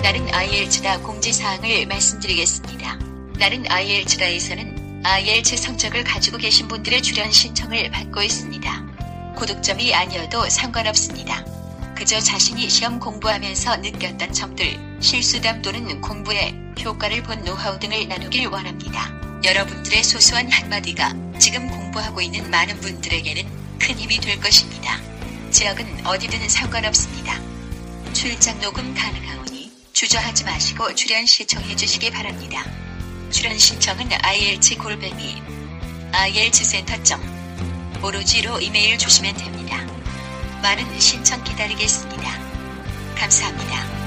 다른 IELTS다 공지사항을 말씀드리겠습니다. 다른 IELTS다에서는 IELTS 성적을 가지고 계신 분들의 출연 신청을 받고 있습니다. 고득점이 아니어도 상관없습니다. 그저 자신이 시험 공부하면서 느꼈던 점들, 실수담 또는 공부에 효과를 본 노하우 등을 나누길 원합니다. 여러분들의 소소한 한마디가 지금 공부하고 있는 많은 분들에게는 큰 힘이 될 것입니다. 지역은 어디든 상관없습니다. 출장 녹음 가능하오니 주저하지 마시고 출연 신청해 주시기 바랍니다. 출연 신청은 ilc@ilccenter.org로 이메일 주시면 됩니다. 많은 신청 기다리겠습니다. 감사합니다.